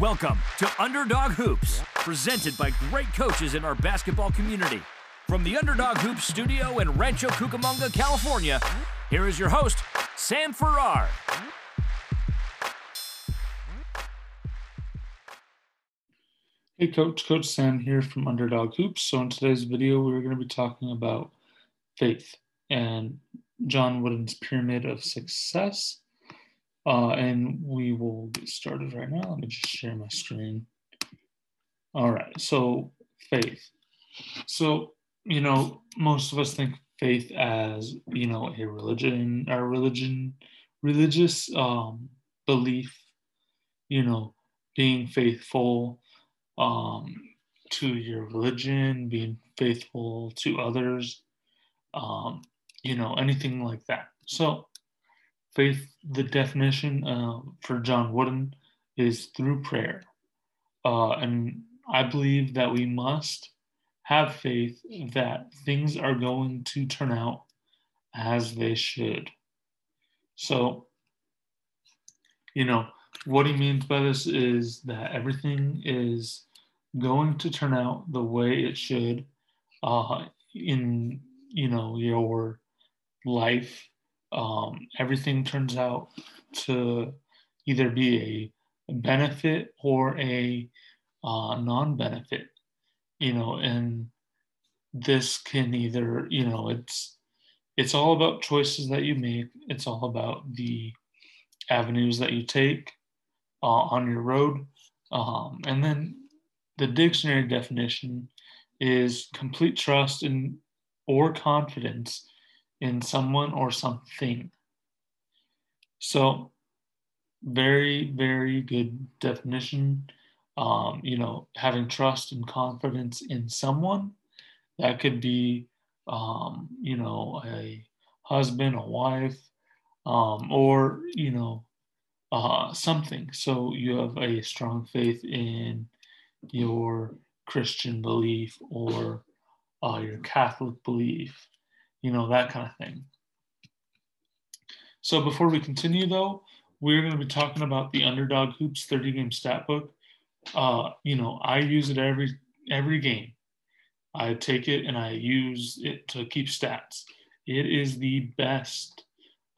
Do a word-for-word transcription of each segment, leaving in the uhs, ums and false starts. Welcome to Underdog Hoops, presented by great coaches in our basketball community. From the Underdog Hoops studio in Rancho Cucamonga, California, here is your host, Sam Farrar. Hey Coach, Coach Sam here from Underdog Hoops. So in today's video, we're going to be talking about faith and John Wooden's Pyramid of Success. Uh, and we will get started right now. Let me just share my screen. All right, so faith. So, you know, most of us think faith as, you know, a religion, our religion, religious um, belief, you know, being faithful um, to your religion, being faithful to others, um, you know, anything like that. So, faith, the definition uh, for John Wooden is through prayer. Uh, and I believe that we must have faith that things are going to turn out as they should. So, you know, what he means by this is that everything is going to turn out the way it should uh, in, you know, your life. Um, everything turns out to either be a benefit or a uh, non-benefit, you know, and this can either, you know, it's, it's all about choices that you make. It's all about the avenues that you take uh, on your road. Um, and then the dictionary definition is complete trust in or confidence in someone or something. So very, very good definition. Um, you know, having trust and confidence in someone. That could be, um, you know, a husband, a wife, um, or, you know, uh, something. So you have a strong faith in your Christian belief or uh, your Catholic belief. You know, that kind of thing. So before we continue, though, we're going to be talking about the Underdog Hoops thirty-game stat book. Uh, you know, I use it every every game. I take it and I use it to keep stats. It is the best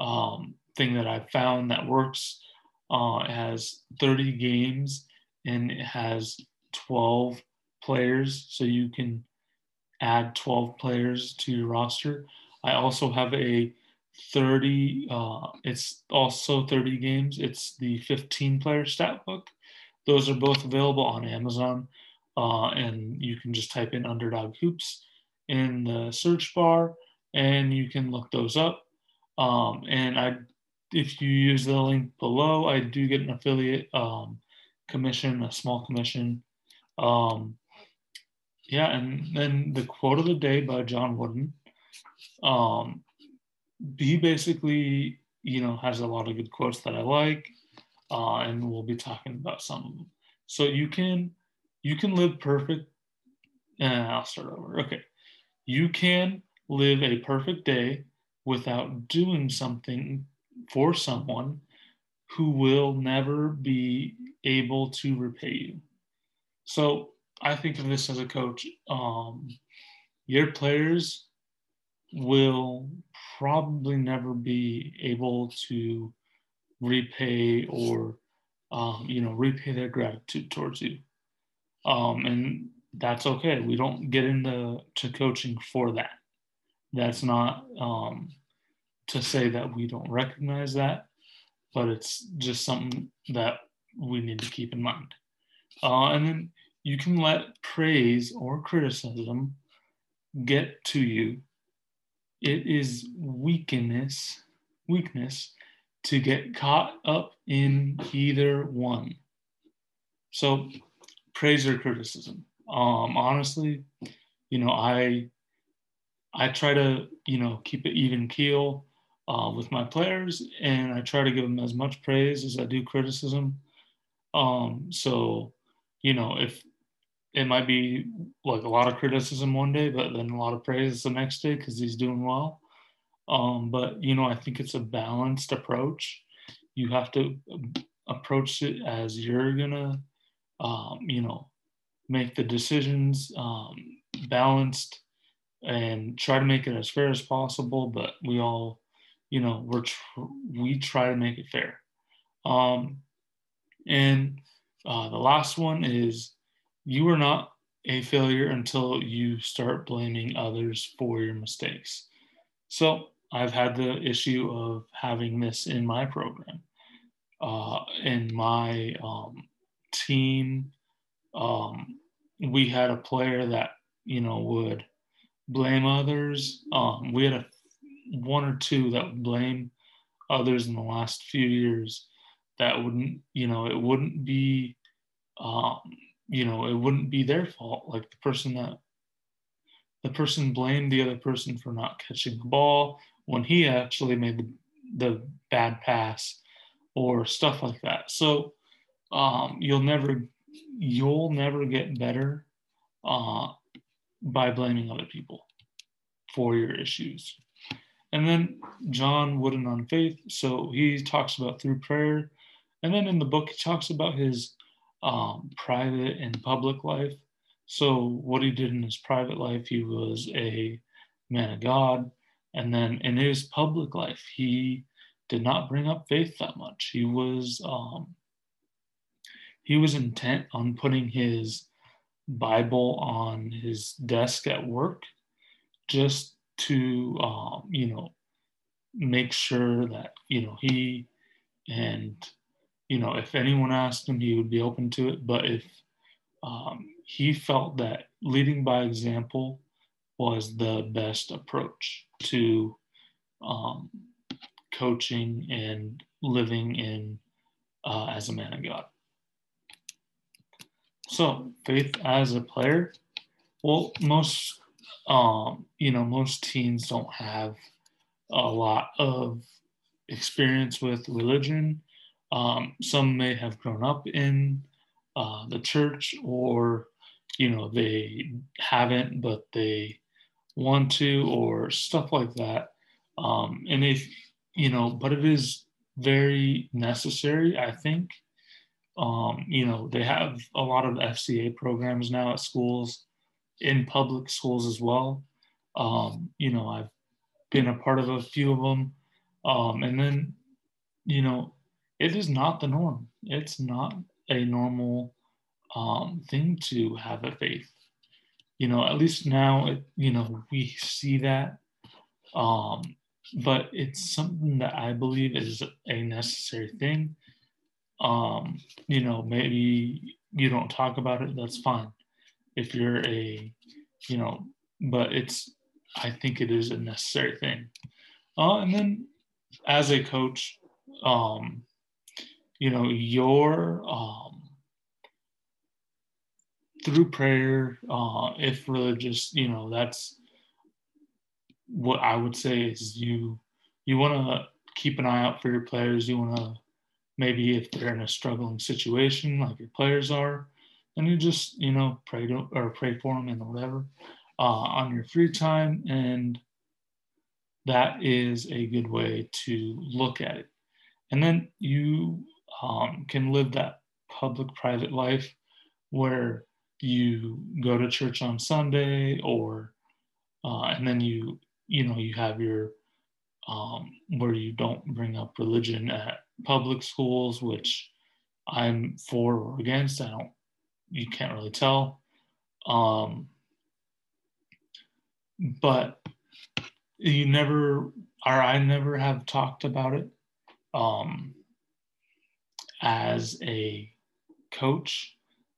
um, thing that I've found that works. Uh, it has thirty games and it has twelve players, so you can add twelve players to your roster. I also have a thirty, uh, it's also thirty games. It's the fifteen player stat book. Those are both available on Amazon. Uh, and you can just type in Underdog Hoops in the search bar and you can look those up. Um, and I, if you use the link below, I do get an affiliate um, commission, a small commission. Um, Yeah, and then the quote of the day by John Wooden. Um, he basically, you know, has a lot of good quotes that I like, uh, and we'll be talking about some of them. So you can, you can live perfect. And I'll start over. Okay, you can live a perfect day without doing something for someone who will never be able to repay you. So I think of this as a coach. Um, your players will probably never be able to repay or, um, you know, repay their gratitude towards you. Um, and that's okay. We don't get into to coaching for that. That's not um, to say that we don't recognize that, but it's just something that we need to keep in mind. Uh, and then you can let praise or criticism get to you. It is weakness, weakness to get caught up in either one. So praise or criticism. Um, honestly, you know, I, I try to, you know, keep it even keel uh, with my players, and I try to give them as much praise as I do criticism. Um, so, you know, if it might be like a lot of criticism one day, but then a lot of praise the next day because he's doing well. Um, but, you know, I think it's a balanced approach. You have to approach it as you're going to um, you know, make the decisions um, balanced and try to make it as fair as possible. But we all, you know, we're tr we try to make it fair. Um, and uh, the last one is, you are not a failure until you start blaming others for your mistakes. So I've had the issue of having this in my program, uh, in my um, team. Um, we had a player that, you know, would blame others. Um, we had a, one or two that would blame others in the last few years. That wouldn't, you know, it wouldn't be, um, you know, it wouldn't be their fault. Like the person that, the person blamed the other person for not catching the ball when he actually made the, the bad pass or stuff like that. So um, you'll never, you'll never get better uh, by blaming other people for your issues. And then John Wooden on faith. So he talks about through prayer. And then in the book, he talks about his um, private and public life. So what he did in his private life, he was a man of God. And then in his public life, he did not bring up faith that much. He was, um, he was intent on putting his Bible on his desk at work, just to, um, you know, make sure that, you know, he, and, you know, if anyone asked him, he would be open to it. But if um, he felt that leading by example was the best approach to um, coaching and living in uh, as a man of God. So faith as a player. Well, most, um, you know, most teens don't have a lot of experience with religion. Um, some may have grown up in uh, the church, or, you know, they haven't, but they want to, or stuff like that. Um, and if, you know, but it is very necessary, I think. Um, you know, they have a lot of F C A programs now at schools, in public schools as well. Um, you know, I've been a part of a few of them. Um, and then, you know, it is not the norm. It's not a normal um, thing to have a faith. You know, at least now, it, you know, we see that. Um, but it's something that I believe is a necessary thing. Um, you know, maybe you don't talk about it, that's fine. If you're a, you know, but it's, I think it is a necessary thing. Uh, and then as a coach, um, you know, your, um, through prayer, uh, if religious, you know, that's what I would say is you, you want to keep an eye out for your players. You want to, maybe if they're in a struggling situation like your players are, then you just, you know, pray to, or pray for them and whatever uh, on your free time. And that is a good way to look at it. And then you um, can live that public-private life where you go to church on Sunday, or, uh, and then you, you know, you have your, um, where you don't bring up religion at public schools, which I'm for or against, I don't, you can't really tell. Um, but you never, or I never have talked about it um, as a coach,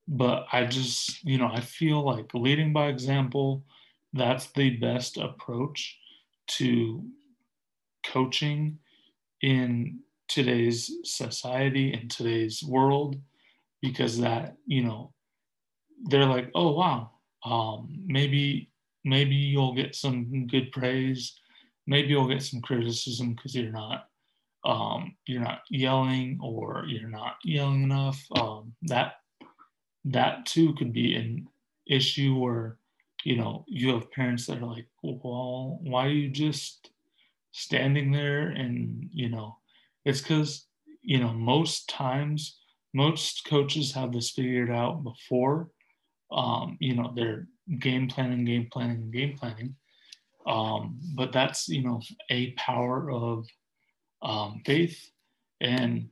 but I just, you know, I feel like leading by example, that's the best approach to coaching in today's society, in today's world, because that, you know, they're like, oh, wow, um, maybe, maybe you'll get some good praise. Maybe you'll get some criticism because you're not, um, you're not yelling, or you're not yelling enough. Um, that, that too could be an issue where, you know, you have parents that are like, well, why are you just standing there? And, you know, it's because, you know, most times most coaches have this figured out before, um, you know, they're game planning, game planning, game planning. Um, but that's, you know, a power of um, faith and,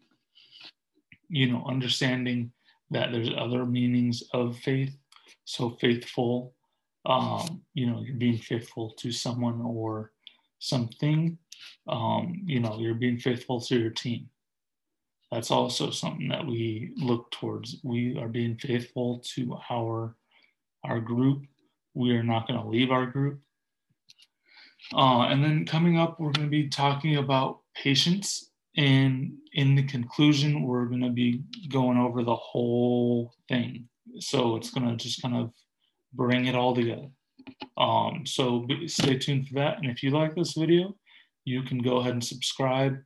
you know, understanding that there's other meanings of faith. So faithful, um, you know, you're being faithful to someone or something, um, you know, you're being faithful to your team. That's also something that we look towards. We are being faithful to our, our group. We are not going to leave our group. Uh, and then coming up, we're going to be talking about patience. And in the conclusion, we're going to be going over the whole thing. So it's going to just kind of bring it all together. Um, so stay tuned for that. And if you like this video, you can go ahead and subscribe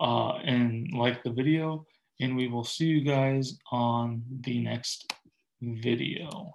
uh, and like the video. And we will see you guys on the next video.